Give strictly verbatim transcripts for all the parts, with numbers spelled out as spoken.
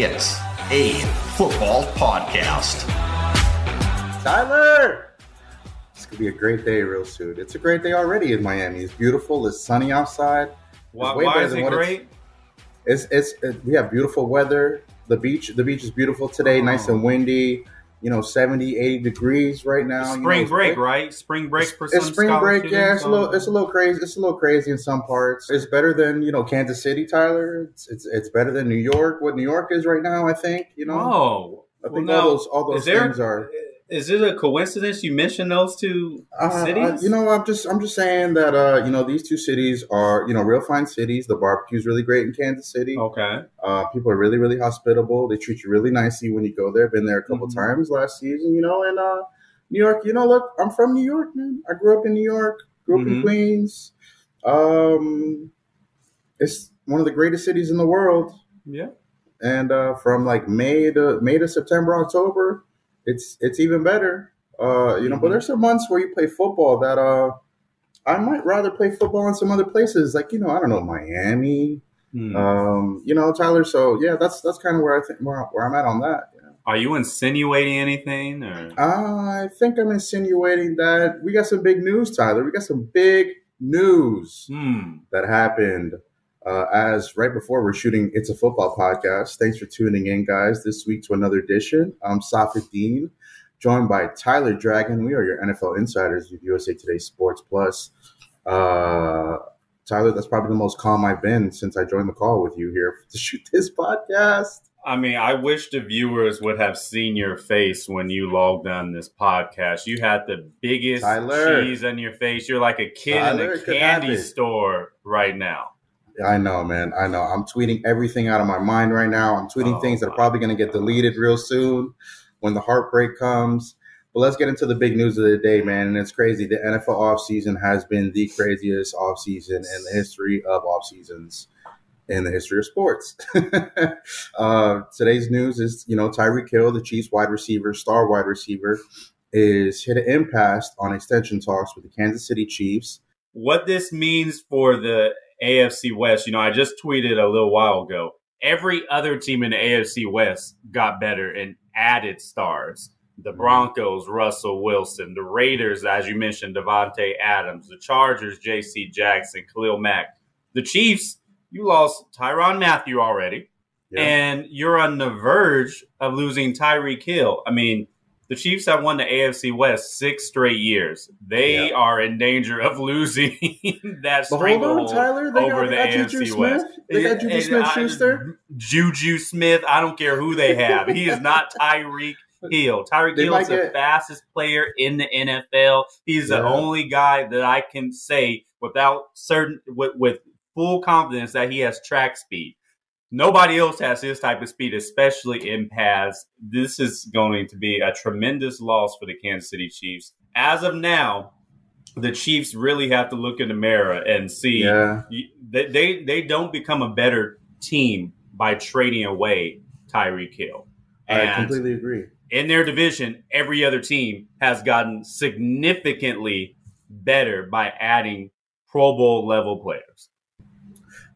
It's a football podcast. Tyler! It's going to be a great day real soon. It's a great day already in Miami. It's beautiful. It's sunny outside. Why, why is it great? It's, it's, it's it, we have beautiful weather. The beach the beach is beautiful today, oh. Nice and windy. You know, seventy, eighty degrees right now. Spring you know, break, right? Spring break for some. It's spring break, students. yeah. It's a little, it's a little crazy. It's a little crazy in some parts. It's better than you know Kansas City, Tyler. It's it's, it's better than New York. What New York is right now, I think. You know. Oh, I think well, all now, those all those things there, are. Is it a coincidence you mentioned those two uh, cities? Uh, you know, I'm just I'm just saying that uh, you know these two cities are you know real fine cities. The barbecue's really great in Kansas City. Okay. Uh, people are really, really hospitable. They treat you really nicely when you go there. Been there a couple mm-hmm. times last season, you know. And uh, New York, you know, look, I'm from New York, man. I grew up in New York, grew up mm-hmm. in Queens. Um, it's one of the greatest cities in the world. Yeah. And uh, from like May to May to September, October, it's it's even better. Uh, you know, mm-hmm. but there's some months where you play football that uh, I might rather play football in some other places, like you know, I don't know, Miami. Hmm. Um, you know, Tyler. So yeah, that's that's kind of where I think where, where I'm at on that. You know? Are you insinuating anything? Or? Uh, I think I'm insinuating that we got some big news, Tyler. We got some big news hmm. that happened uh, as right before we're shooting. It's a football podcast. Thanks for tuning in, guys. This week to another edition. I'm Safi Dean, joined by Tyler Dragon. We are your N F L insiders with U S A Today Sports Plus. Uh, Tyler, that's probably the most calm I've been since I joined the call with you here to shoot this podcast. I mean, I wish the viewers would have seen your face when you logged on this podcast. You had the biggest Tyler, cheese on your face. You're like a kid Tyler, in a candy store right now. I know, man. I know. I'm tweeting everything out of my mind right now. I'm tweeting oh, things that are probably going to get deleted real soon when the heartbreak comes. But let's get into the big news of the day, man. And it's crazy. The N F L offseason has been the craziest offseason in the history of offseasons in the history of sports. uh, today's news is, you know, Tyreek Hill, the Chiefs wide receiver, star wide receiver, is hit an impasse on extension talks with the Kansas City Chiefs. What this means for the A F C West, you know, I just tweeted a little while ago. Every other team in the A F C West got better and added stars. The Broncos, Russell Wilson, the Raiders, as you mentioned, Devontae Adams, the Chargers, J C Jackson, Khalil Mack, the Chiefs, you lost Tyrann Mathieu already, yeah. and you're on the verge of losing Tyreek Hill. I mean, the Chiefs have won the A F C West six straight years. They yeah. are in danger of losing that stranglehold over got, the A F C West. They got Juju Smith-Schuster. Juju Smith, I don't care who they have. He is not Tyreek Hill. Tyreek Hill is the get... fastest player in the N F L. He's yeah. the only guy that I can say without certain with, with full confidence that he has track speed. Nobody else has his type of speed, especially in pads. This is going to be a tremendous loss for the Kansas City Chiefs. As of now, the Chiefs really have to look in the mirror and see yeah. they, they they don't become a better team by trading away Tyreek Hill. And I completely agree. In their division, every other team has gotten significantly better by adding Pro Bowl level players.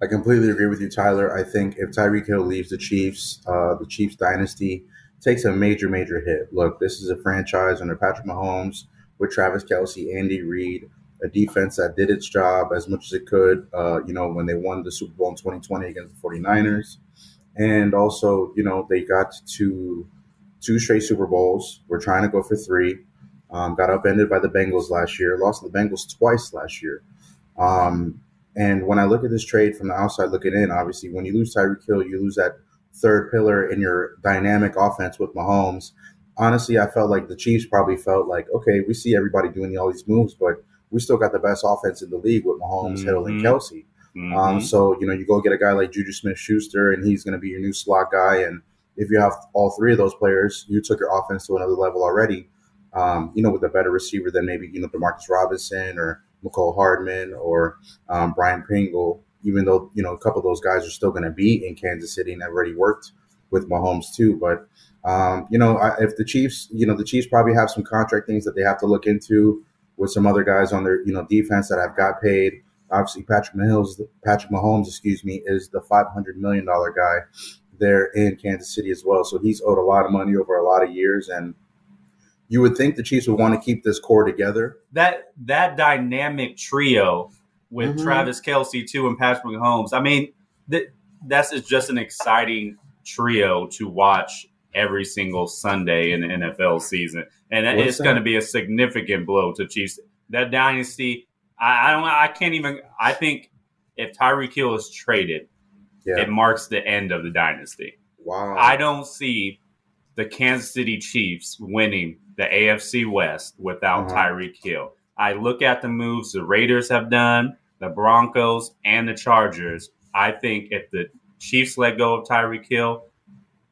I completely agree with you, Tyler. I think if Tyreek Hill leaves the Chiefs, uh, the Chiefs dynasty takes a major, major hit. Look, this is a franchise under Patrick Mahomes with Travis Kelce, Andy Reid, a defense that did its job as much as it could, uh, you know, when they won the Super Bowl in twenty twenty against the forty-niners. And also, you know, they got to two straight Super Bowls. We're trying to go for three. Um, got upended by the Bengals last year. Lost to the Bengals twice last year. Um, and when I look at this trade from the outside looking in, obviously, when you lose Tyreek Hill, you lose that third pillar in your dynamic offense with Mahomes. Honestly, I felt like the Chiefs probably felt like, okay, we see everybody doing all these moves, but we still got the best offense in the league with Mahomes, mm-hmm. Hill, and Kelce. Mm-hmm. Um, so, you know, you go get a guy like Juju Smith-Schuster, and he's going to be your new slot guy. And if you have all three of those players, you took your offense to another level already, um, you know, with a better receiver than maybe, you know, DeMarcus Robinson or Mecole Hardman or um, Brian Pringle, even though, you know, a couple of those guys are still going to be in Kansas City and have already worked with Mahomes too. But, um, you know, I, if the Chiefs, you know, the Chiefs probably have some contract things that they have to look into with some other guys on their, you know, defense that have got paid. Obviously, Patrick Mahomes, Patrick Mahomes, excuse me, is the five hundred million dollars guy. there in Kansas City as well. So he's owed a lot of money over a lot of years, and you would think the Chiefs would want to keep this core together. That that dynamic trio with mm-hmm. Travis Kelce too and Patrick Mahomes. I mean, th- that's just an exciting trio to watch every single Sunday in the N F L season, and What's it's going to be a significant blow to Chiefs. That dynasty, I, I don't, I can't even. I think if Tyreek Hill is traded, yeah. it marks the end of the dynasty. Wow! I don't see the Kansas City Chiefs winning the A F C West without uh-huh. Tyreek Hill. I look at the moves the Raiders have done, the Broncos, and the Chargers. I think if the Chiefs let go of Tyreek Hill,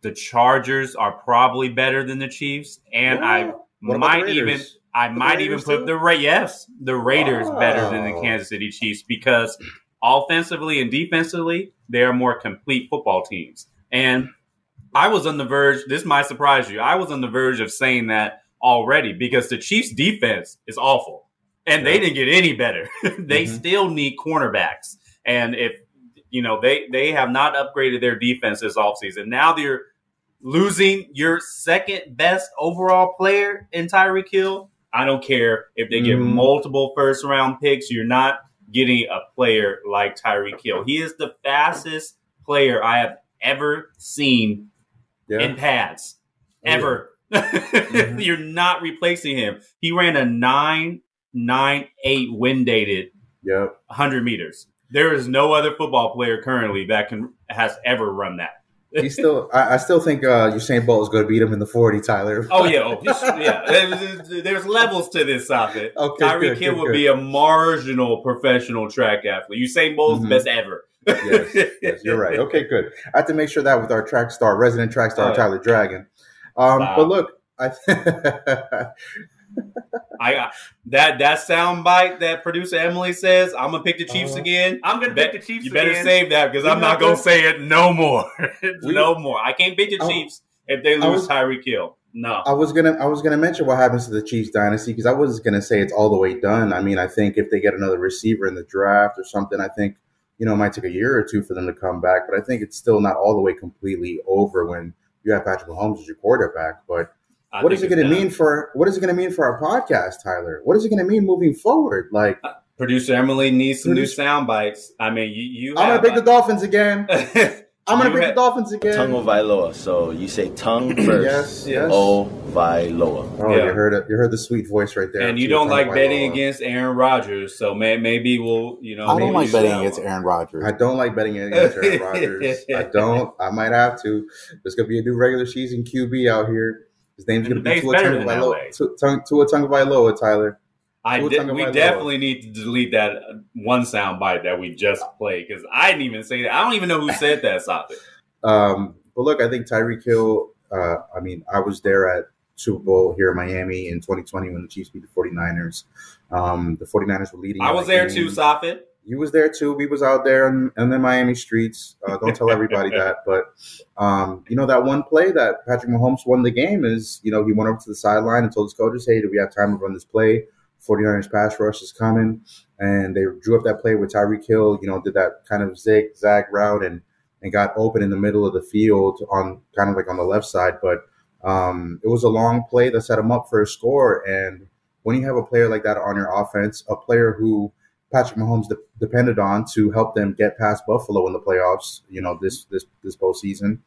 the Chargers are probably better than the Chiefs, and yeah. I what might even I the might Raiders even put too? the Ra- yes the Raiders oh. better than the Kansas City Chiefs, because offensively and defensively they are more complete football teams. And I was on the verge. This might surprise you. I was on the verge of saying that already, because the Chiefs' defense is awful, and yeah. they didn't get any better. They mm-hmm. still need cornerbacks, and if you know they they have not upgraded their defense this offseason. Now they're losing your second best overall player in Tyreek Hill. I don't care if they get mm. multiple first round picks. You're not getting a player like Tyreek Hill. He is the fastest player I have ever seen yeah. in pads. Ever. Yeah. mm-hmm. You're not replacing him. He ran a nine nine eight wind dated yep. one hundred meters. There is no other football player currently that can has ever run that. He's still, I, I still think uh, Usain Bolt is going to beat him in the forty, Tyler. Oh yeah, oh, yeah. There's levels to this topic. Okay, Tyreek Hill would be a marginal professional track athlete. Usain Bolt's mm-hmm. best ever. Yes, yes, you're right. Okay, good. I have to make sure that with our track star, resident track star, oh, Tyler Dragon. Um, wow. But look, I. I got that that sound bite that producer Emily says. I'm gonna pick the Chiefs uh, again. I'm gonna Bet, pick the Chiefs. You better again. Save that, because I'm not gonna good. Say it no more. we, no more. I can't pick the Chiefs I, if they lose Tyreek Hill. No, I was gonna I was gonna mention what happens to the Chiefs dynasty, because I was gonna say it's all the way done. I mean, I think if they get another receiver in the draft or something, I think you know it might take a year or two for them to come back. But I think it's still not all the way completely over when you have Patrick Mahomes as your quarterback, but. I what is it going to mean for what is it going to mean for our podcast, Tyler? What is it going to mean moving forward? Like uh, producer Emily needs some produce, new sound bites. I mean, you. you I'm going to pick the Dolphins again. I'm going to pick the Dolphins again. Tongo Vailoa. So you say tongue first. yes, yes. O Vailoa. Oh, yeah. you heard it. You heard the sweet voice right there. And you don't like Vailoa. Betting against Aaron Rodgers, so may, maybe we'll you know. I don't like betting against Aaron Rodgers. I don't like betting against Aaron Rodgers. I don't. I might have to. There's going to be a new regular season Q B out here. His name's going to be Tua Tagovailoa, Tyler. I did, we definitely need to delete that one soundbite that we just played, because I didn't even say that. I don't even know who said that topic. Um, but look, I think Tyreek Hill, uh, I mean, I was there at Super Bowl here in Miami in twenty twenty when the Chiefs beat the forty-niners. Um, the forty-niners were leading. I was there game. too, Safin. You was there too. We was out there in, in the Miami streets. Uh, don't tell everybody that, but um, you know that one play that Patrick Mahomes won the game is, you know, he went over to the sideline and told his coaches, "Hey, do we have time to run this play? forty-niners pass rush is coming," and they drew up that play with Tyreek Hill. You know, did that kind of zigzag route and and got open in the middle of the field on kind of like on the left side, but um, it was a long play that set him up for a score. And when you have a player like that on your offense, a player who Patrick Mahomes de- depended on to help them get past Buffalo in the playoffs, you know, this this this postseason.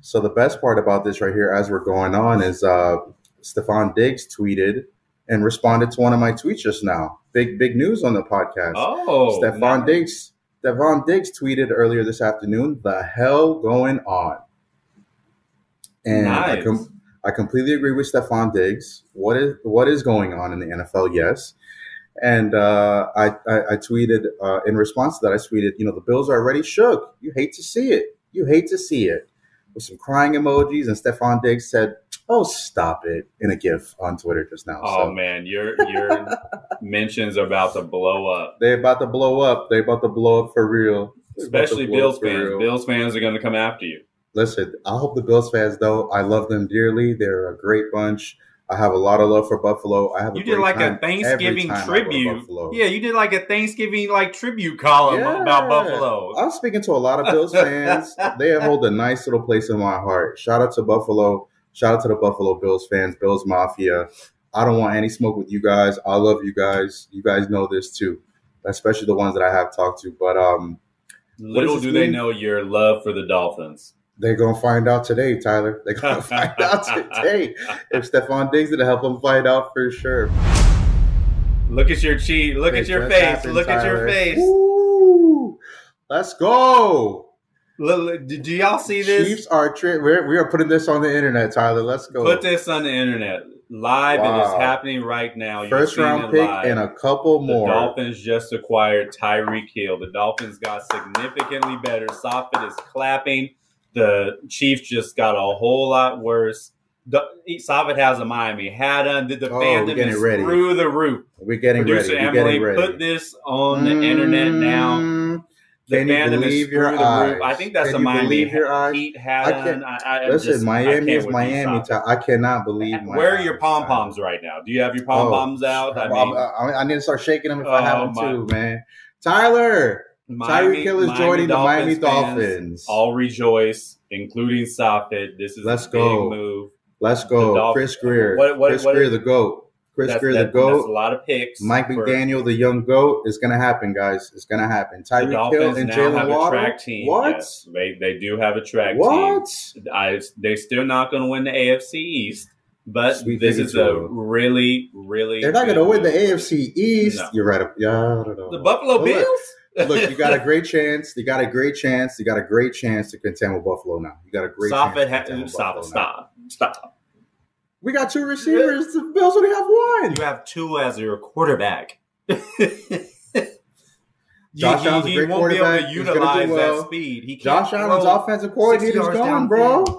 So the best part about this right here as we're going on is uh, Stephon Diggs tweeted and responded to one of my tweets just now. Big, big news on the podcast. Oh, Stephon nice. Diggs. Stephon Diggs tweeted earlier this afternoon, "The hell going on?" And nice. I, com- I completely agree with Stephon Diggs. What is what is going on in the N F L? Yes. And uh, I, I, I tweeted uh, in response to that, I tweeted, you know, the Bills are already shook. You hate to see it. You hate to see it. With some crying emojis. And Stephon Diggs said, "Oh, stop it," in a GIF on Twitter just now. Oh, so. man, your your mentions are about to blow up. They're about to blow up. They're about to blow up for real. They're Especially Bills fans. Real. Bills fans are going to come after you. Listen, I hope the Bills fans, though, I love them dearly. They're a great bunch. I have a lot of love for Buffalo. I have. You a did like a Thanksgiving tribute. Yeah, you did like a Thanksgiving like tribute column yeah. about Buffalo. I'm speaking to a lot of Bills fans. They hold a nice little place in my heart. Shout out to Buffalo. Shout out to the Buffalo Bills fans, Bills Mafia. I don't want any smoke with you guys. I love you guys. You guys know this too, especially the ones that I have talked to. But um, little do mean? They know your love for the Dolphins. They're going to find out today, Tyler. They're going to find out today. If Stephon Diggs didn't help them find out for sure. Look at your cheek. Look it at your face. Happened, Look Tyler. at your face. Woo! Let's go. Do y'all see this? Chiefs are tri- we're, we are putting this on the internet, Tyler. Let's go. Put this on the internet. Live. Wow. It is happening right now. First You're round pick live. and a couple more. The Dolphins just acquired Tyreek Hill. The Dolphins got significantly better. Soffitt is clapping. The Chiefs just got a whole lot worse. Soffitt has a Miami hat on. The, the oh, fandom is ready. through the roof. We're getting Producer ready. Producer Emily, ready. put this on the mm-hmm. internet now. The Can fandom you believe is through your the eyes? Roof. I think that's Can a you Miami your Heat hat on. I I, listen, just, Miami I is Miami. T- I cannot believe Miami. Where are your pom-poms right now? Do you have your pom-poms oh, out? I, mean, I, I need to start shaking them if oh, I have them my. too, man. Tyler! Tyreek Hill is Miami joining Dolphins the Miami Dolphins. All rejoice, including Soffitt. This is Let's a go. big move. Let's go. Chris Greer. What, what, Chris what, Greer, what, the GOAT. Chris that's, Greer, that, the GOAT. That's a lot of picks. Mike McDaniel, the young GOAT. It's going to happen, guys. It's going to happen. Tyreek Hill and Jalen Waddle. What? Yes, they, they do have a track what? team. What? They're still not going to win the A F C East. But Sweet this is a really, really They're not going to win the A F C East. No. You're right. Yeah, the Buffalo oh, Bills? Look, you got a great chance. You got a great chance. You got a great chance to contend with Buffalo now. You got a great Stop chance. It, to ha- Stop. Stop. Now. Stop. We got two receivers. Yeah. The Bills only have one. You have two as your quarterback. Josh you, Allen's he, a great won't quarterback. Be able to utilize well. that speed. He can't Josh Allen's offensive coordinator's gone, bro. Field.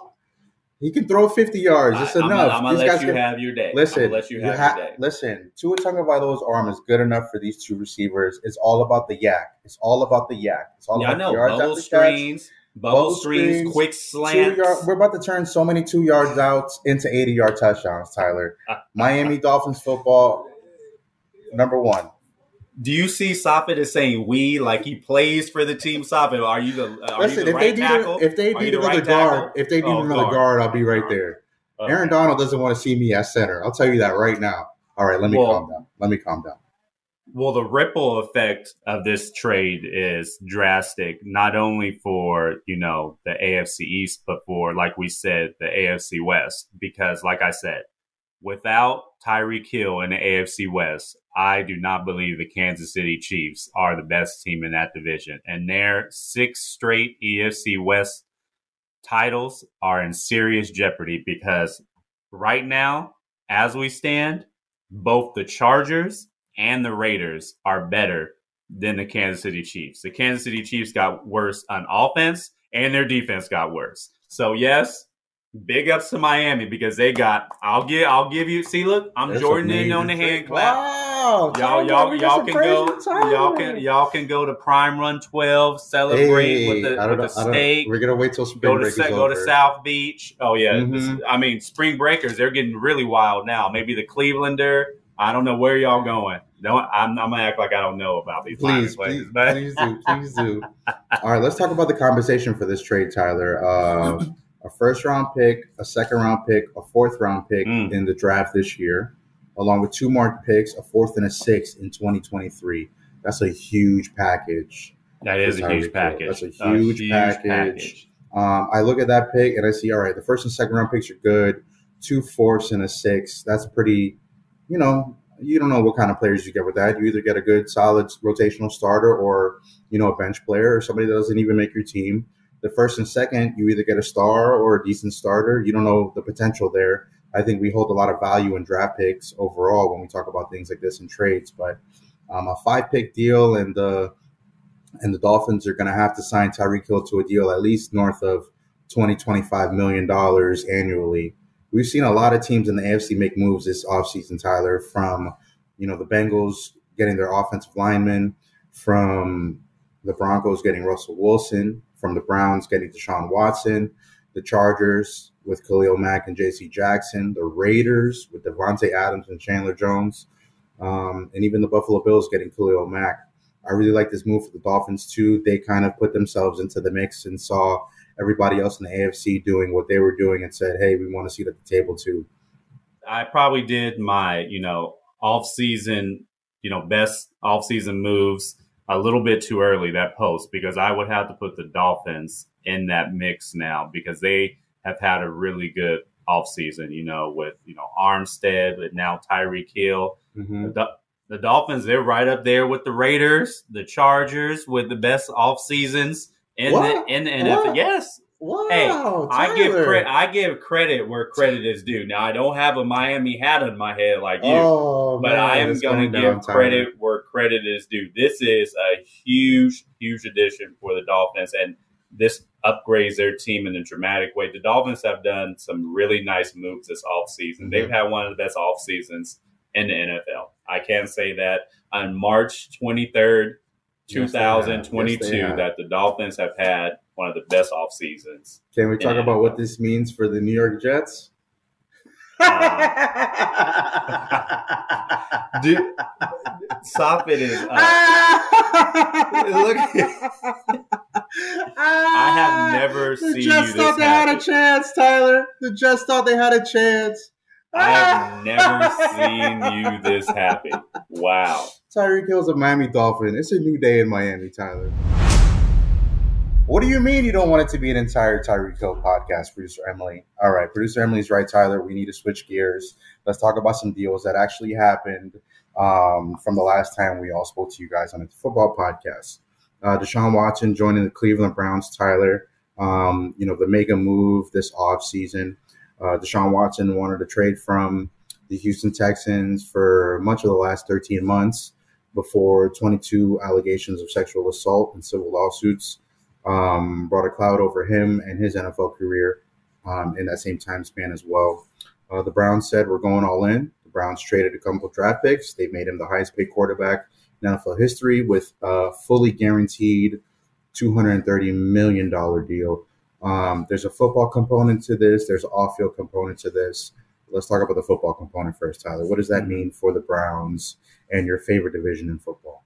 He can throw fifty yards. It's enough. I'm gonna, I'm gonna let you can, have your day. Listen, I'm gonna let you have you ha- your day. Listen, Tua Tagovailoa's arm is good enough for these two receivers. It's all about the yak. It's all about the yak. It's all yeah, about I know. yards bubble after screens, catch, bubble screens, screens, quick slants. Yard, we're about to turn so many two yards out into eighty-yard touchdowns, Tyler. Miami Dolphins football, number one. Do you see Soffitt as saying "we" like he plays for the team? Soffitt, are you the? Are Listen, you the if, right they tackle? A, if they are need the another right guard, if they need oh, another guard, guard, I'll be right there. Okay. Aaron Donald doesn't want to see me at center. I'll tell you that right now. All right, let me well, calm down. Let me calm down. Well, the ripple effect of this trade is drastic, not only for you know the A F C East, but for like we said, the A F C West. Because, like I said, without Tyreek Hill in the A F C West, I do not believe the Kansas City Chiefs are the best team in that division. And their six straight A F C West titles are in serious jeopardy because right now, as we stand, both the Chargers and the Raiders are better than the Kansas City Chiefs. The Kansas City Chiefs got worse on offense and their defense got worse. So, yes, big ups to Miami because they got – I'll give I'll give you – see, look, I'm That's Jordan in on the hand clap. Wow. Y'all, y'all, y'all, y'all can go. Y'all can, y'all can go to Prime Run twelve. Celebrate hey, with the, with the steak. We're gonna wait till spring go to, break. Is go over. to South Beach. Oh yeah, mm-hmm. this is, I mean spring breakers. They're getting really wild now. Maybe the Clevelander. I don't know where y'all going. Don't. I'm, I'm gonna act like I don't know about these. Please, please, but. please do, please do. All right, let's talk about the compensation for this trade, Tyler. Uh, a first round pick, a second round pick, a fourth round pick mm. in the draft this year, along with two marked picks, a fourth and a sixth in twenty twenty-three. That's a huge package. That is a huge package. That's a huge, a huge package. package. Um, I look at that pick and I see, all right, the first and second round picks are good. Two fourths and a sixth. That's pretty, you know, you don't know what kind of players you get with that. You either get a good, solid rotational starter or, you know, a bench player or somebody that doesn't even make your team. The first and second, you either get a star or a decent starter. You don't know the potential there. I think we hold a lot of value in draft picks overall when we talk about things like this in trades. But um, a five-pick deal, and the and the Dolphins are going to have to sign Tyreek Hill to a deal at least north of twenty, twenty-five million dollars annually. We've seen a lot of teams in the A F C make moves this offseason, Tyler, from you know the Bengals getting their offensive linemen, from the Broncos getting Russell Wilson, from the Browns getting Deshaun Watson, the Chargers with Khalil Mack and J C Jackson, the Raiders with Devontae Adams and Chandler Jones, um, and even the Buffalo Bills getting Khalil Mack. I really like this move for the Dolphins, too. They kind of put themselves into the mix and saw everybody else in the A F C doing what they were doing and said, hey, we want to sit at the table, too. I probably did my, you know, off-season, you know, best off-season moves a little bit too early, that post, because I would have to put the Dolphins in that mix now because they have had a really good offseason, you know, with, you know, Armstead, but now Tyreek Hill. Mm-hmm. The, the Dolphins, they're right up there with the Raiders, the Chargers, with the best off seasons in what? the in the N F L. What? Yes. Wow, hey, Tyler. I give credit. I give credit where credit is due. Now I don't have a Miami hat on my head like you, oh, but man, I am going to give credit Tyler. where credit is due. This is a huge, huge addition for the Dolphins, and this upgrades their team in a dramatic way. The Dolphins have done some really nice moves this offseason. Mm-hmm. They've had one of the best off seasons in the N F L. I can say that on March twenty-third, two thousand twenty-two, yes, they have. Yes, they have. That the Dolphins have had one of the best off seasons. Can we talk about what this means for the New York Jets? Uh, dude, stop it! Is look. I have never seen you this happy. The Jets thought they had a chance, Tyler. The Jets thought they had a chance. I have never seen you this happy. Wow. Tyreek Hill's a Miami Dolphin. It's a new day in Miami, Tyler. What do you mean you don't want it to be an entire Tyreek Hill podcast, Producer Emily? All right, Producer Emily's right, Tyler. We need to switch gears. Let's talk about some deals that actually happened um, from the last time we all spoke to you guys on the football podcast. Uh, Deshaun Watson joining the Cleveland Browns, Tyler. Um, you know, the mega move this offseason. Uh, Deshaun Watson wanted to trade from the Houston Texans for much of the last thirteen months before twenty-two allegations of sexual assault and civil lawsuits. Um, brought a cloud over him and his N F L career um, in that same time span as well. Uh, the Browns said, we're going all in. The Browns traded a couple of draft picks. They made him the highest paid quarterback in N F L history with a fully guaranteed two hundred thirty million dollars deal. Um, there's a football component to this. There's an off-field component to this. Let's talk about the football component first, Tyler. What does that mean for the Browns and your favorite division in football?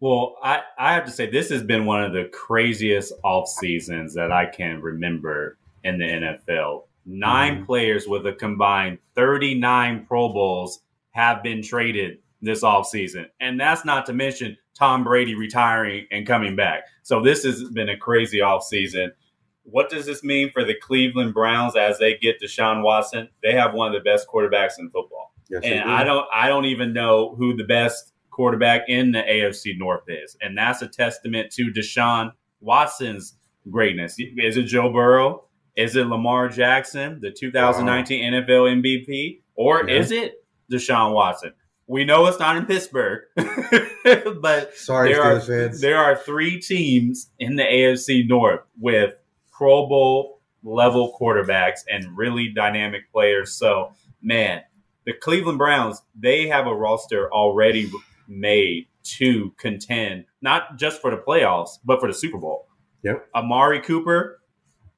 Well, I, I have to say this has been one of the craziest off seasons that I can remember in the N F L. Nine mm-hmm. players with a combined thirty-nine Pro Bowls have been traded this offseason. And that's not to mention Tom Brady retiring and coming back. So this has been a crazy offseason. What does this mean for the Cleveland Browns as they get Deshaun Watson? They have one of the best quarterbacks in football. Yes, and I don't I don't even know who the best quarterback in the A F C North is. And that's a testament to Deshaun Watson's greatness. Is it Joe Burrow? Is it Lamar Jackson, the two thousand nineteen wow. N F L M V P? Or yeah. is it Deshaun Watson? We know it's not in Pittsburgh, but Sorry, there, are, there are three teams in the A F C North with Pro Bowl level quarterbacks and really dynamic players. So, man, the Cleveland Browns, they have a roster already made to contend, not just for the playoffs, but for the Super Bowl. Yep. Amari Cooper,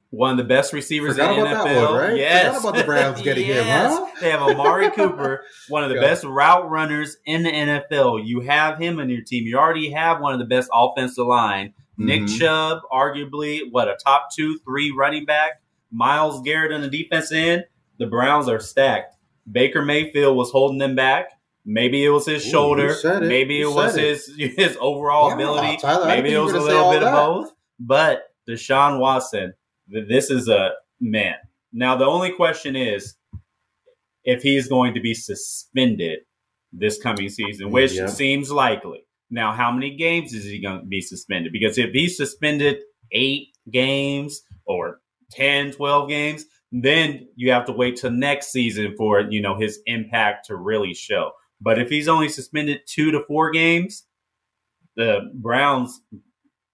one of the best receivers Forgot in the N F L. That one, right? Yes. Forgot about the Browns getting yes. him, huh? They have Amari Cooper, one of the Go. best route runners in the N F L. You have him on your team. You already have one of the best offensive line. Mm-hmm. Nick Chubb, arguably, what, a top two, three running back. Myles Garrett on the defense end. The Browns are stacked. Baker Mayfield was holding them back. Maybe it was his Ooh, shoulder. It. Maybe you it was his it. his overall yeah, ability. Tyler, Maybe it was a little bit that. of both. But Deshaun Watson, this is a man. Now, the only question is if he's going to be suspended this coming season, which yeah. seems likely. Now, how many games is he going to be suspended? Because if he's suspended eight games or ten, twelve games, then you have to wait till next season for, you know, his impact to really show. But if he's only suspended two to four games, the Browns,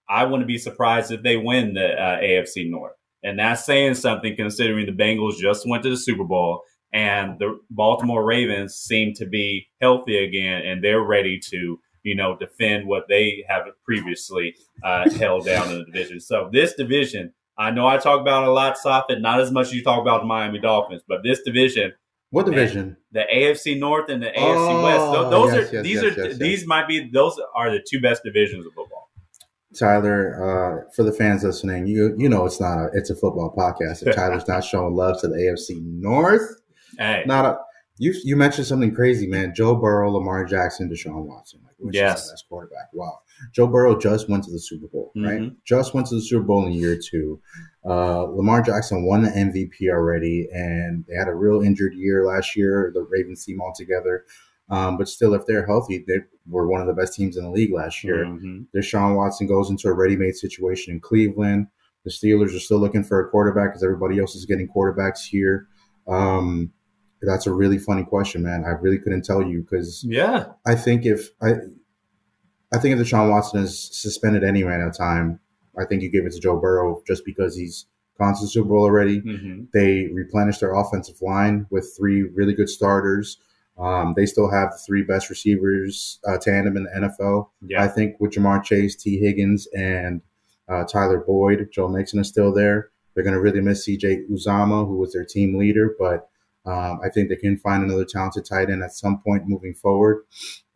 I wouldn't be surprised if they win the uh, A F C North. And that's saying something considering the Bengals just went to the Super Bowl and the Baltimore Ravens seem to be healthy again and they're ready to, you know, defend what they have previously uh, held down in the division. So this division, I know I talk about a lot, Sofit, not as much as you talk about the Miami Dolphins, but this division. What division? The A F C North and the A F C oh, West. So those yes, are yes, these yes, are yes, these yes. might be those are the two best divisions of football. Tyler, uh, for the fans listening, you you know it's not a it's a football podcast. If Tyler's not showing love to the A F C North, hey, not a you you mentioned something crazy, man. Joe Burrow, Lamar Jackson, Deshaun Watson. Like, which yes. is the best quarterback? Wow. Joe Burrow just went to the Super Bowl, right? Mm-hmm. Just went to the Super Bowl in year two. Uh, Lamar Jackson won the M V P already, and they had a real injured year last year, the Ravens team altogether. Um, but still, if they're healthy, they were one of the best teams in the league last year. Mm-hmm. Deshaun Watson goes into a ready-made situation in Cleveland. The Steelers are still looking for a quarterback because everybody else is getting quarterbacks here. Um, that's a really funny question, man. I really couldn't tell you because yeah. I think if – I. I think if Deshaun Watson is suspended any amount of time, I think you give it to Joe Burrow just because he's gone to the Super Bowl already. Mm-hmm. They replenished their offensive line with three really good starters. Um, they still have the three best receivers uh, tandem in the N F L. Yeah. I think with Jamar Chase, T. Higgins, and uh, Tyler Boyd, Joe Mixon is still there. They're going to really miss C J Uzomah, who was their team leader, but um, I think they can find another talented tight end at some point moving forward.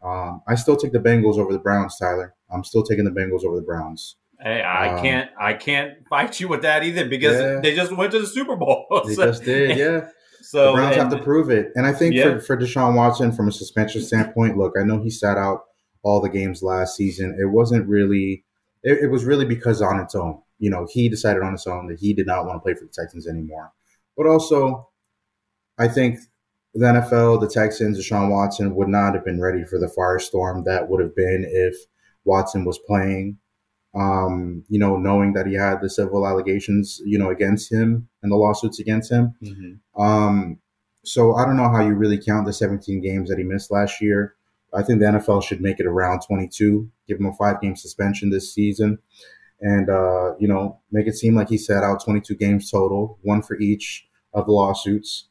Um, I still take the Bengals over the Browns, Tyler. I'm still taking the Bengals over the Browns. Hey, I um, can't, I can't fight you with that either because yeah. they just went to the Super Bowl. They so, just did, yeah. So the Browns and, have to prove it, and I think yeah. for, for Deshaun Watson, from a suspension standpoint, look, I know he sat out all the games last season. It wasn't really, it, it was really because on its own, you know, he decided on its own that he did not want to play for the Texans anymore. But also, I think. The N F L, the Texans, Deshaun Watson would not have been ready for the firestorm that would have been if Watson was playing, um, you know, knowing that he had the civil allegations, you know, against him and the lawsuits against him. Mm-hmm. Um, so I don't know how you really count the seventeen games that he missed last year. I think the N F L should make it around twenty-two, give him a five-game suspension this season, and, uh, you know, make it seem like he sat out twenty-two games total, one for each of the lawsuits.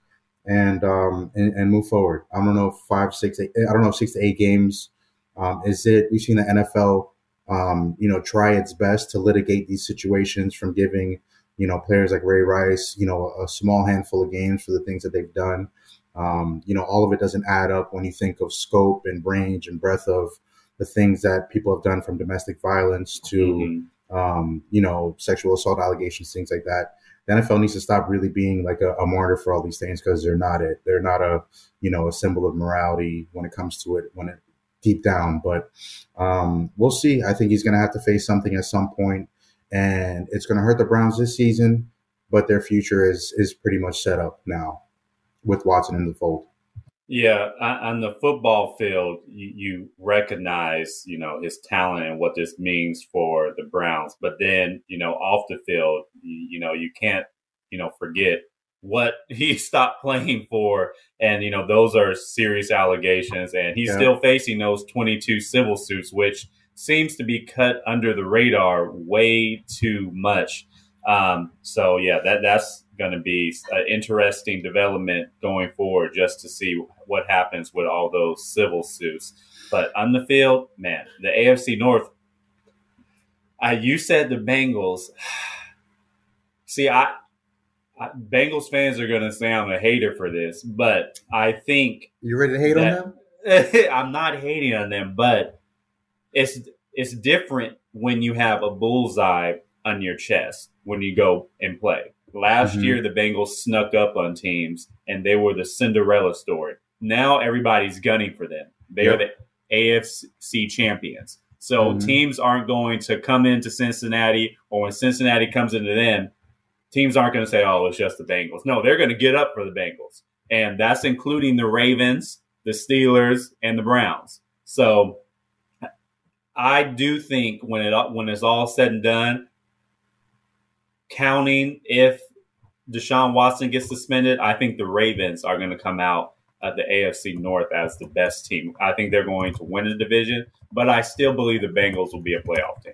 And, um, and and move forward. I don't know five, six, eight, I don't know six to eight games. Um, is it? We've seen the N F L, um, you know, try its best to litigate these situations from giving, you know, players like Ray Rice, you know, a small handful of games for the things that they've done. Um, you know, all of it doesn't add up when you think of scope and range and breadth of the things that people have done, from domestic violence to, mm-hmm. um, you know, sexual assault allegations, things like that. The N F L needs to stop really being like a, a martyr for all these things because they're not it. They're not a, you know, a symbol of morality when it comes to it, when it deep down. But um, we'll see. I think he's going to have to face something at some point, and it's going to hurt the Browns this season. But their future is is pretty much set up now with Watson in the fold. Yeah, on the football field, you, you recognize, you know, his talent and what this means for the Browns. But then, you know, off the field, you, you know, you can't, you know, forget what he stopped playing for. And, you know, those are serious allegations. And he's yeah. still facing those twenty-two civil suits, which seems to be cut under the radar way too much. Um, so, yeah, that that's. going to be an interesting development going forward, just to see what happens with all those civil suits. But on the field, man, the A F C North, uh, you said the Bengals. See, I, I Bengals fans are going to say I'm a hater for this, but I think you ready to hate that, on them? I'm not hating on them, but it's it's different when you have a bullseye on your chest when you go and play. Last mm-hmm. year, the Bengals snuck up on teams, and they were the Cinderella story. Now everybody's gunning for them. They yep. are the A F C champions. So mm-hmm. teams aren't going to come into Cincinnati, or when Cincinnati comes into them, teams aren't going to say, oh, it's just the Bengals. No, they're going to get up for the Bengals. And that's including the Ravens, the Steelers, and the Browns. So I do think when it when it's all said and done, counting if Deshaun Watson gets suspended, I think the Ravens are going to come out at the A F C North as the best team. I think they're going to win the division, but I still believe the Bengals will be a playoff team.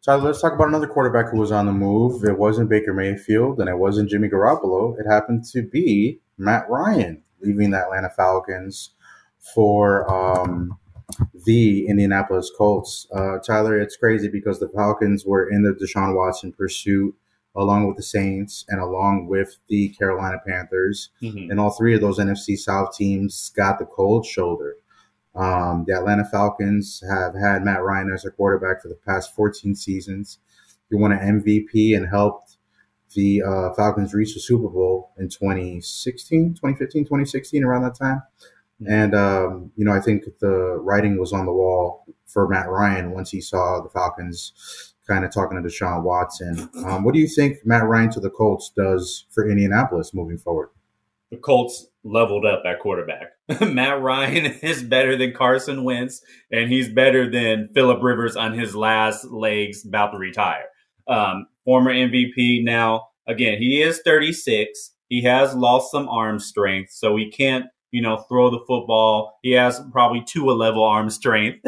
So let's talk about another quarterback who was on the move. It wasn't Baker Mayfield, and it wasn't Jimmy Garoppolo. It happened to be Matt Ryan, leaving the Atlanta Falcons for um, the Indianapolis Colts. Uh, Tyler, it's crazy because the Falcons were in the Deshaun Watson pursuit. along with the Saints and along with the Carolina Panthers. Mm-hmm. And all three of those N F C South teams got the cold shoulder. Um, the Atlanta Falcons have had Matt Ryan as their quarterback for the past fourteen seasons. He won an M V P and helped the uh, Falcons reach the Super Bowl in twenty sixteen, twenty fifteen, twenty sixteen, around that time. And, um, you know, I think the writing was on the wall for Matt Ryan once he saw the Falcons kind of talking to Deshaun Watson. Um, what do you think Matt Ryan to the Colts does for Indianapolis moving forward? The Colts leveled up at quarterback. Matt Ryan is better than Carson Wentz, and he's better than Phillip Rivers on his last legs about to retire. Um, former M V P now. Again, he is thirty-six. He has lost some arm strength, so he can't, you know, throw the football. He has probably two a level arm strength,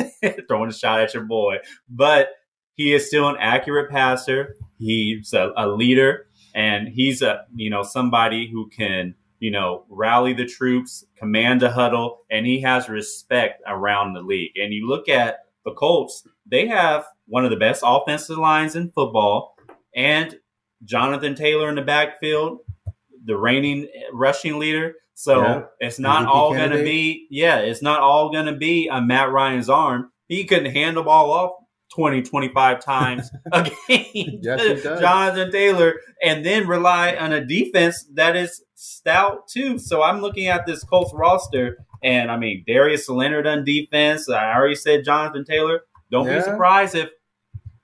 throwing a shot at your boy. But he is still an accurate passer. He's a, a leader, and he's a, you know, somebody who can, you know, rally the troops, command a huddle, and he has respect around the league. And you look at the Colts, they have one of the best offensive lines in football, and Jonathan Taylor in the backfield, the reigning rushing leader. So yeah. it's not all going to be, yeah, it's not all going to be on Matt Ryan's arm. He can hand the ball off twenty, twenty-five times a game yes, to Jonathan Taylor, and then rely on a defense that is stout too. So I'm looking at this Colts roster, and I mean, Darius Leonard on defense. I already said Jonathan Taylor. Don't yeah. be surprised if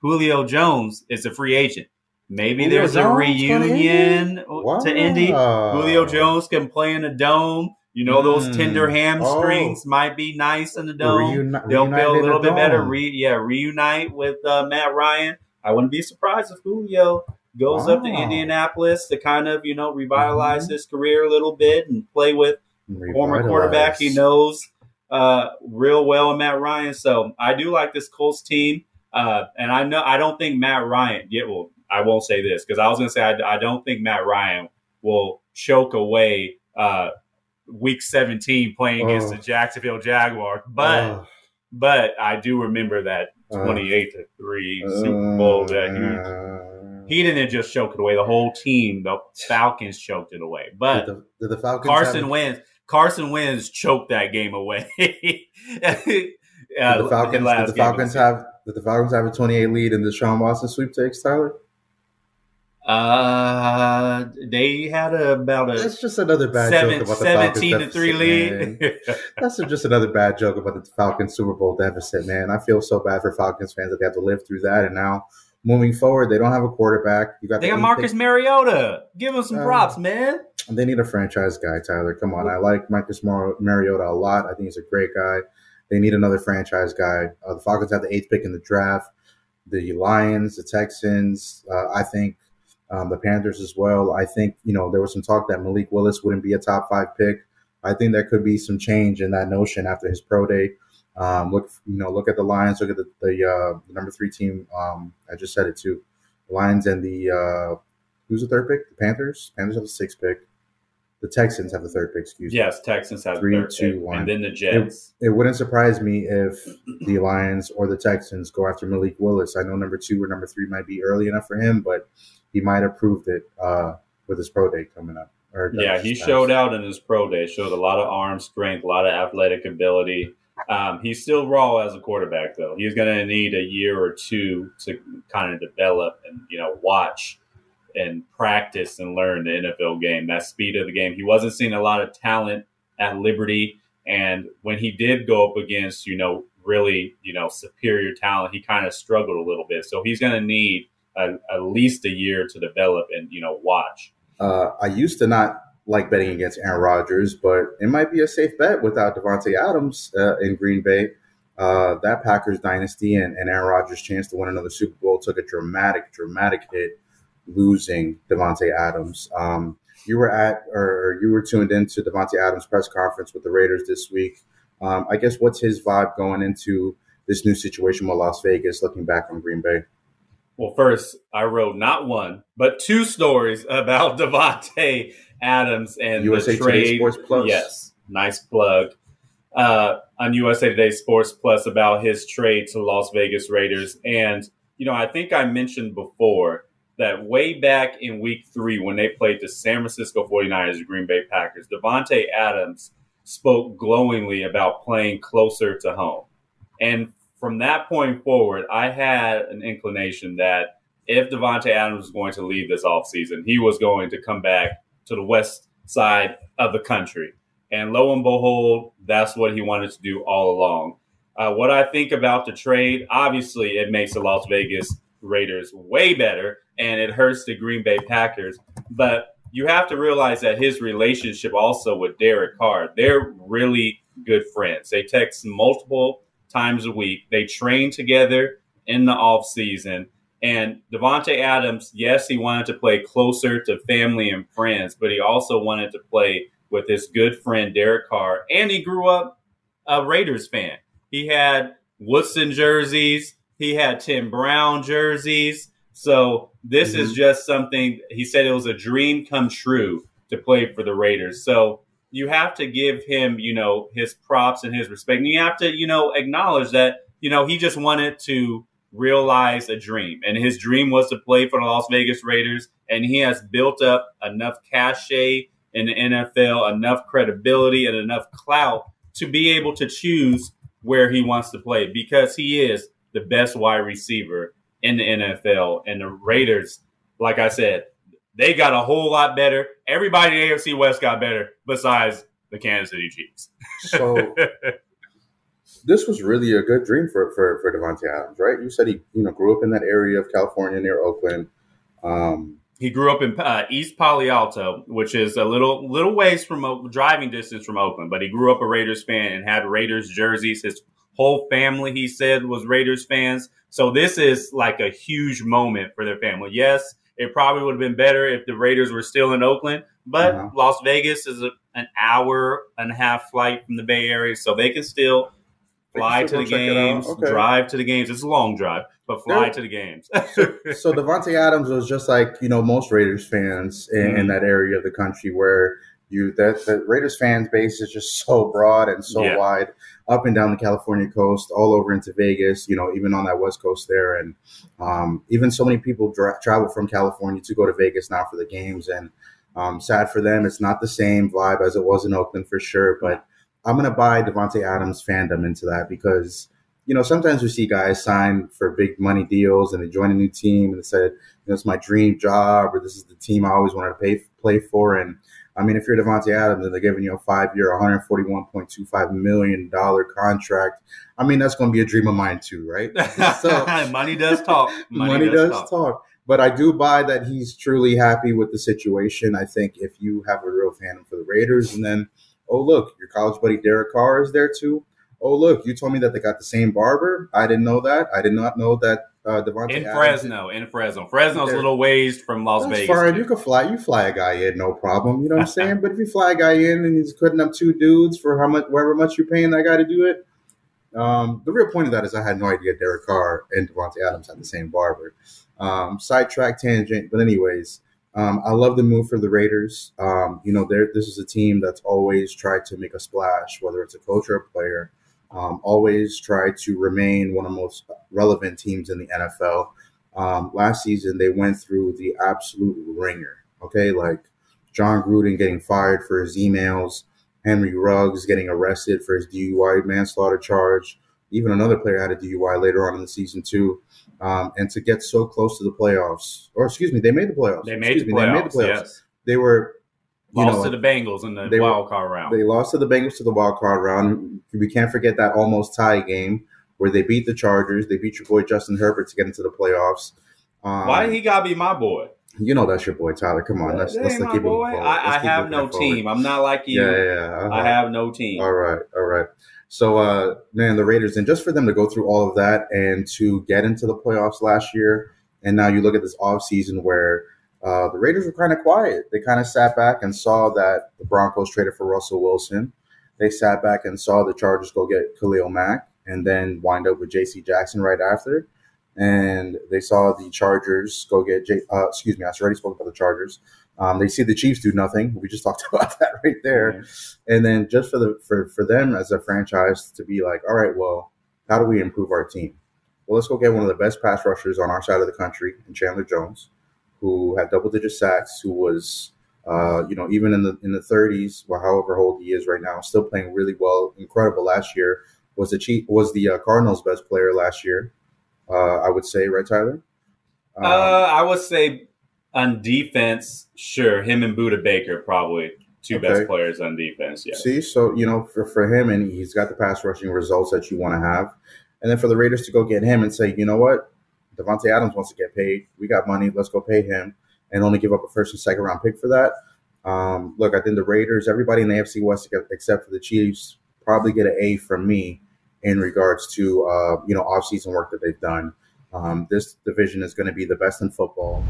Julio Jones is a free agent. Maybe Julio there's Jones a reunion wow. to Indy. Julio Jones can play in a dome. You know, those mm. tender hamstrings oh. might be nice in the dome. Reuni- They'll feel a little bit dome. better. Re- yeah, reunite with uh, Matt Ryan. I wouldn't be surprised if Julio goes wow. up to Indianapolis to kind of, you know, revitalize mm-hmm. his career a little bit and play with revitalize. former quarterback he knows uh, real well, Matt Ryan. So I do like this Colts team. Uh, and I know I don't think Matt Ryan – yeah, well, I won't say this because I was going to say I, I don't think Matt Ryan will choke away uh, Week seventeen playing oh. against the Jacksonville Jaguars. But oh. but I do remember that twenty-eight to three uh, Super Bowl that he, he didn't just choke it away. The whole team, the Falcons choked it away. But did the, did the Falcons Carson have... Wentz Carson Wentz choked that game away. uh, did the Falcons, did the Falcons have did the Falcons have a twenty-eight lead in the Deshaun Watson sweepstakes, Tyler? Uh, they had a, about a. That's just another bad seven, joke about the seventeen Falcons to three lead. That's just another bad joke about the Falcons Super Bowl deficit, man. I feel so bad for Falcons fans that they have to live through that. And now, moving forward, they don't have a quarterback. You got they got Marcus thing. Mariota. Give him some um, props, man. They need a franchise guy, Tyler. Come on, I like Marcus Mar- Mariota a lot. I think he's a great guy. They need another franchise guy. Uh, the Falcons have the eighth pick in the draft. The Lions, the Texans. Uh, I think. Um, the Panthers as well. I think, you know, there was some talk that Malik Willis wouldn't be a top five pick. I think there could be some change in that notion after his pro day. Um, look, you know, look at the Lions, look at the, the, uh, the number three team. Um, I just said it too. The Lions and the, uh, who's the third pick? The Panthers? Panthers have the sixth pick. The Texans have the third pick, excuse me. Yes, Texans have three, the third two, pick. One. And then the Jets. It, it wouldn't surprise me if the Lions or the Texans go after Malik Willis. I know number two or number three might be early enough for him, but he might have proved it uh, with his pro day coming up. Or yeah, he nice. showed out in his pro day, showed a lot of arm strength, a lot of athletic ability. Um, he's still raw as a quarterback, though. He's going to need a year or two to kind of develop and, you know, watch and practice and learn the N F L game, that speed of the game. He wasn't seeing a lot of talent at Liberty. And when he did go up against, you know, really, you know, superior talent, he kind of struggled a little bit. So he's going to need a, at least a year to develop and, you know, watch. Uh, I used to not like betting against Aaron Rodgers, but it might be a safe bet without Devontae Adams uh, in Green Bay. Uh, that Packers dynasty and, and Aaron Rodgers' chance to win another Super Bowl took a dramatic, dramatic hit losing Devontae Adams. Um, you were at, or you were tuned into Devontae Adams' press conference with the Raiders this week. Um, I guess what's his vibe going into this new situation with Las Vegas, looking back on Green Bay? Well, first, I wrote not one, but two stories about Devontae Adams and U S A the trade. Today Sports Plus. Yes, nice plug. Uh, on U S A Today Sports Plus about his trade to Las Vegas Raiders. And, you know, I think I mentioned before that way back in week three when they played the San Francisco forty-niners, the Green Bay Packers, Devontae Adams spoke glowingly about playing closer to home. And from that point forward, I had an inclination that if Devontae Adams was going to leave this offseason, he was going to come back to the west side of the country. And lo and behold, that's what he wanted to do all along. Uh, what I think about the trade, obviously it makes the Las Vegas Raiders way better, and it hurts the Green Bay Packers. But you have to realize that his relationship also with Derek Carr, they're really good friends. They text multiple times a week. They train together in the offseason. And Devontae Adams, yes, he wanted to play closer to family and friends, but he also wanted to play with his good friend Derek Carr. And he grew up a Raiders fan. He had Woodson jerseys. He had Tim Brown jerseys. So this mm-hmm. is just something – he said it was a dream come true to play for the Raiders. So you have to give him, you know, his props and his respect. And you have to, you know, acknowledge that, you know, he just wanted to realize a dream. And his dream was to play for the Las Vegas Raiders. And he has built up enough cachet in the N F L, enough credibility, and enough clout to be able to choose where he wants to play, because he is the best wide receiver in the N F L. And the Raiders, like I said, they got a whole lot better. Everybody in the A F C West got better besides the Kansas City Chiefs. So this was really a good dream for, for, for Devontae Adams, right? You said he you know, grew up in that area of California near Oakland. Um, he grew up in uh, East Palo Alto, which is a little little ways from uh, driving distance from Oakland. But he grew up a Raiders fan and had Raiders jerseys. His whole family, he said, was Raiders fans. So this is like a huge moment for their family. Yes, it probably would have been better if the Raiders were still in Oakland, but uh-huh. Las Vegas is a, an hour and a half flight from the Bay Area, so they can still fly to the games, okay. drive to the games. It's a long drive, but fly yeah. to the games. so, so Devontae Adams was just like, you know, most Raiders fans in, mm-hmm. in that area of the country where you that the Raiders fan base is just so broad and so yeah. wide, up and down the California coast, all over into Vegas, you know, even on that West Coast there. And um, even so many people dra- travel from California to go to Vegas now for the games. And um, sad for them, it's not the same vibe as it was in Oakland for sure. But I'm going to buy Devontae Adams' fandom into that because, you know, sometimes we see guys sign for big money deals and they join a new team and they said, you know, it's my dream job or this is the team I always wanted to pay, play for. And I mean, if you're Devontae Adams and they're giving you a five-year, one hundred forty-one point two five million dollars contract, I mean, that's going to be a dream of mine too, right? So, money does talk. Money, money does, does talk. talk. But I do buy that he's truly happy with the situation. I think if you have a real fandom for the Raiders and then, oh, look, your college buddy Derek Carr is there too. Oh, look, you told me that they got the same barber. I didn't know that. I did not know that. Uh, Devontae in Adams. Fresno, in Fresno. Fresno's a little ways from Las That's Vegas. Far, you can fly. You fly a guy in, no problem. You know what I'm saying? But if you fly a guy in and he's cutting up two dudes for how much, whatever much you're paying that guy to do it, um, the real point of that is I had no idea Derek Carr and Devontae Adams had the same barber. Um, sidetrack tangent, but anyways, um, I love the move for the Raiders. Um, you know, this is a team that's always tried to make a splash, whether it's a coach or a player. Um, always try to remain one of the most relevant teams in the N F L. Um, last season, they went through the absolute ringer, okay? Like John Gruden getting fired for his emails, Henry Ruggs getting arrested for his D U I manslaughter charge. Even another player had a D U I later on in the season, too. Um, and to get so close to the playoffs, or excuse me, they made the playoffs. They made, the, me, playoffs, they made the playoffs. Yes. They were... You lost know, to the Bengals in the wild card round. They lost to the Bengals to the wild card round. We can't forget that almost tie game where they beat the Chargers. They beat your boy Justin Herbert to get into the playoffs. Um, Why did he gotta be my boy? You know that's your boy Tyler. Come on, let's that let's keep boy. Let's I, I keep have no team. Forward. I'm not like you. Yeah, yeah. yeah. Uh-huh. I have no team. All right, all right. So, uh, man, the Raiders, and just for them to go through all of that and to get into the playoffs last year, and now you look at this offseason where. Uh, the Raiders were kind of quiet. They kind of sat back and saw that the Broncos traded for Russell Wilson. They sat back and saw the Chargers go get Khalil Mack and then wind up with J C Jackson right after. And they saw the Chargers go get J- – uh, excuse me, I already spoke about the Chargers. Um, they see the Chiefs do nothing. We just talked about that right there. And then just for the for, for them as a franchise to be like, all right, well, how do we improve our team? Well, let's go get one of the best pass rushers on our side of the country in Chandler Jones. who had double digit sacks, who was, uh, you know, even in the in the thirties, well, however old he is right now, still playing really well, incredible last year, was the Chief, was the uh, Cardinals' best player last year, uh, I would say, right, Tyler? Um, uh, I would say on defense, sure, him and Budda Baker probably. Two okay. best players on defense, yeah. See, so, you know, for, for him, and he's got the pass rushing results that you want to have. And then for the Raiders to go get him and say, you know what, Davante Adams wants to get paid. We got money. Let's go pay him and only give up a first and second round pick for that. Um, look, I think the Raiders, everybody in the A F C West except for the Chiefs, probably get an A from me in regards to, uh, you know, offseason work that they've done. Um, this division is going to be the best in football.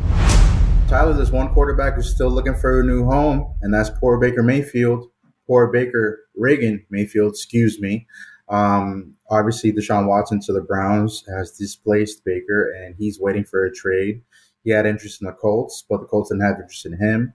Tyler, there's one quarterback who's still looking for a new home, and that's poor Baker Mayfield. Poor Baker Reagan Mayfield, excuse me. Um, obviously, Deshaun Watson to the Browns has displaced Baker, and he's waiting for a trade. He had interest in the Colts, but the Colts didn't have interest in him.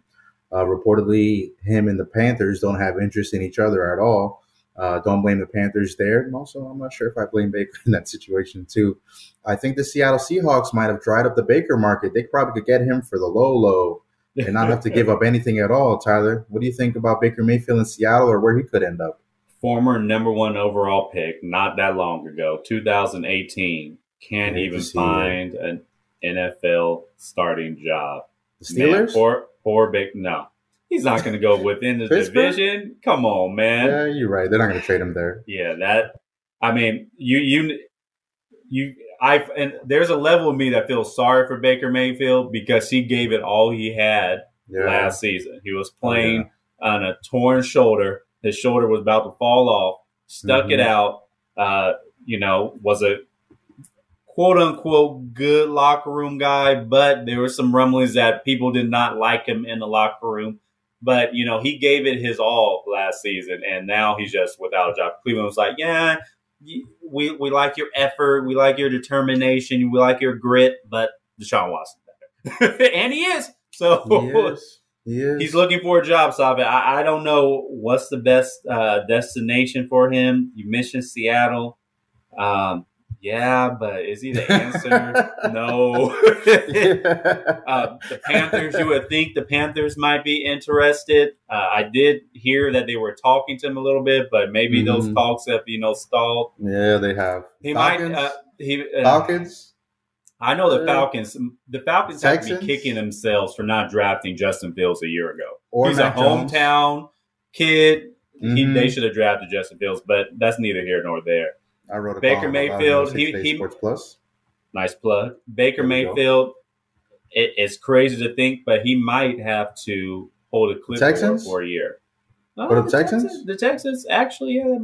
Uh, reportedly, him and the Panthers don't have interest in each other at all. Uh, don't blame the Panthers there. And also, I'm not sure if I blame Baker in that situation, too. I think the Seattle Seahawks might have dried up the Baker market. They probably could get him for the low, low and not have to give up anything at all. Tyler, what do you think about Baker Mayfield in Seattle or where he could end up? Former number one overall pick not that long ago, two thousand eighteen. Can't even find an N F L starting job. The Steelers? Man, poor, poor Baker. No. He's not going to go within the division. Come on, man. Yeah, you're right. They're not going to trade him there. Yeah, that. I mean, you, you, you. I and there's a level of me that feels sorry for Baker Mayfield because he gave it all he had yeah. last season. He was playing yeah. on a torn shoulder. His shoulder was about to fall off. Stuck mm-hmm. it out. Uh, you know, was a quote unquote good locker room guy, but there were some rumblings that people did not like him in the locker room. But, you know, he gave it his all last season, and now he's just without a job. Cleveland was like, yeah, we we like your effort. We like your determination. We like your grit. But Deshaun Watson better. And he is. So he is. He is. He's looking for a job, Sabe. I, I don't know what's the best uh, destination for him. You mentioned Seattle. Um, yeah, but is he the answer? No. uh, the Panthers, you would think the Panthers might be interested. Uh, I did hear that they were talking to him a little bit, but maybe mm-hmm. those talks have, you know, stalled. Yeah, they have. He Falcons? might. Uh, he, uh, Falcons? I know the yeah. Falcons. The Falcons Texans? have to be kicking themselves for not drafting Justin Fields a year ago. Or He's Mac a hometown Jones. kid. Mm-hmm. He, they should have drafted Justin Fields, but that's neither here nor there. I wrote a Baker Mayfield. He, he Sports Plus. Nice plug. Baker Mayfield. It, it's crazy to think, but he might have to hold a clipboard for a year. Oh, what the Texans? Texans? The Texans actually, yeah,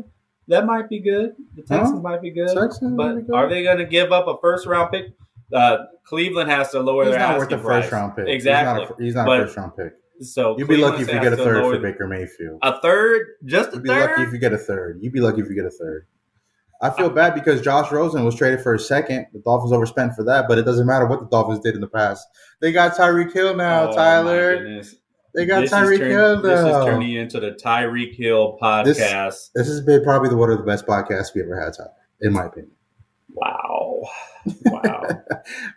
that might be good. The Texans huh? might be good. Texans but good. Are they going to give up a first round pick? Uh, Cleveland has to lower he's their asking price. He's not worth a first round pick. Exactly. He's not a, he's not but, a first round pick. So you'd be lucky if you get a third for Baker Mayfield. A third, just a you'd third. You'd be lucky if you get a third. You'd be lucky if you get a third. I feel bad because Josh Rosen was traded for a second. The Dolphins overspent for that, but it doesn't matter what the Dolphins did in the past. They got Tyreek Hill now, oh, Tyler. They got this Tyreek turn, Hill now. This is turning into the Tyreek Hill podcast. This, this has been probably one of the best podcasts we ever had, Tyler, in my opinion. Wow. Wow.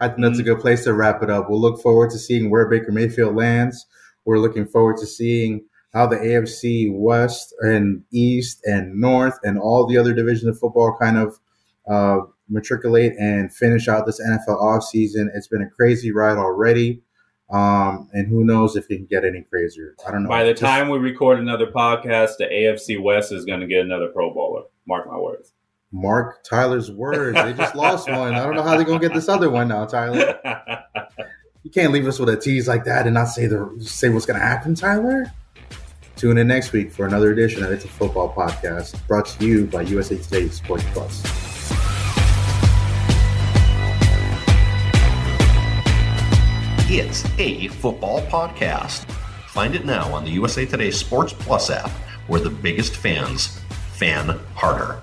I think that's mm. a good place to wrap it up. We'll look forward to seeing where Baker Mayfield lands. We're looking forward to seeing how the A F C West and East and North and all the other divisions of football kind of uh, matriculate and finish out this N F L offseason. It's been a crazy ride already, um, and who knows if it can get any crazier. I don't know. By the Just, time we record another podcast, the A F C West is going to get another Pro Bowler. Mark my words. Mark Tyler's words. They just lost one. I don't know how they're going to get this other one now, Tyler. You can't leave us with a tease like that and not say the say what's going to happen, Tyler. Tune in next week for another edition of It's a Football Podcast, brought to you by U S A Today Sports Plus. It's a football podcast. Find it now on the U S A Today Sports Plus app, where the biggest fans fan harder.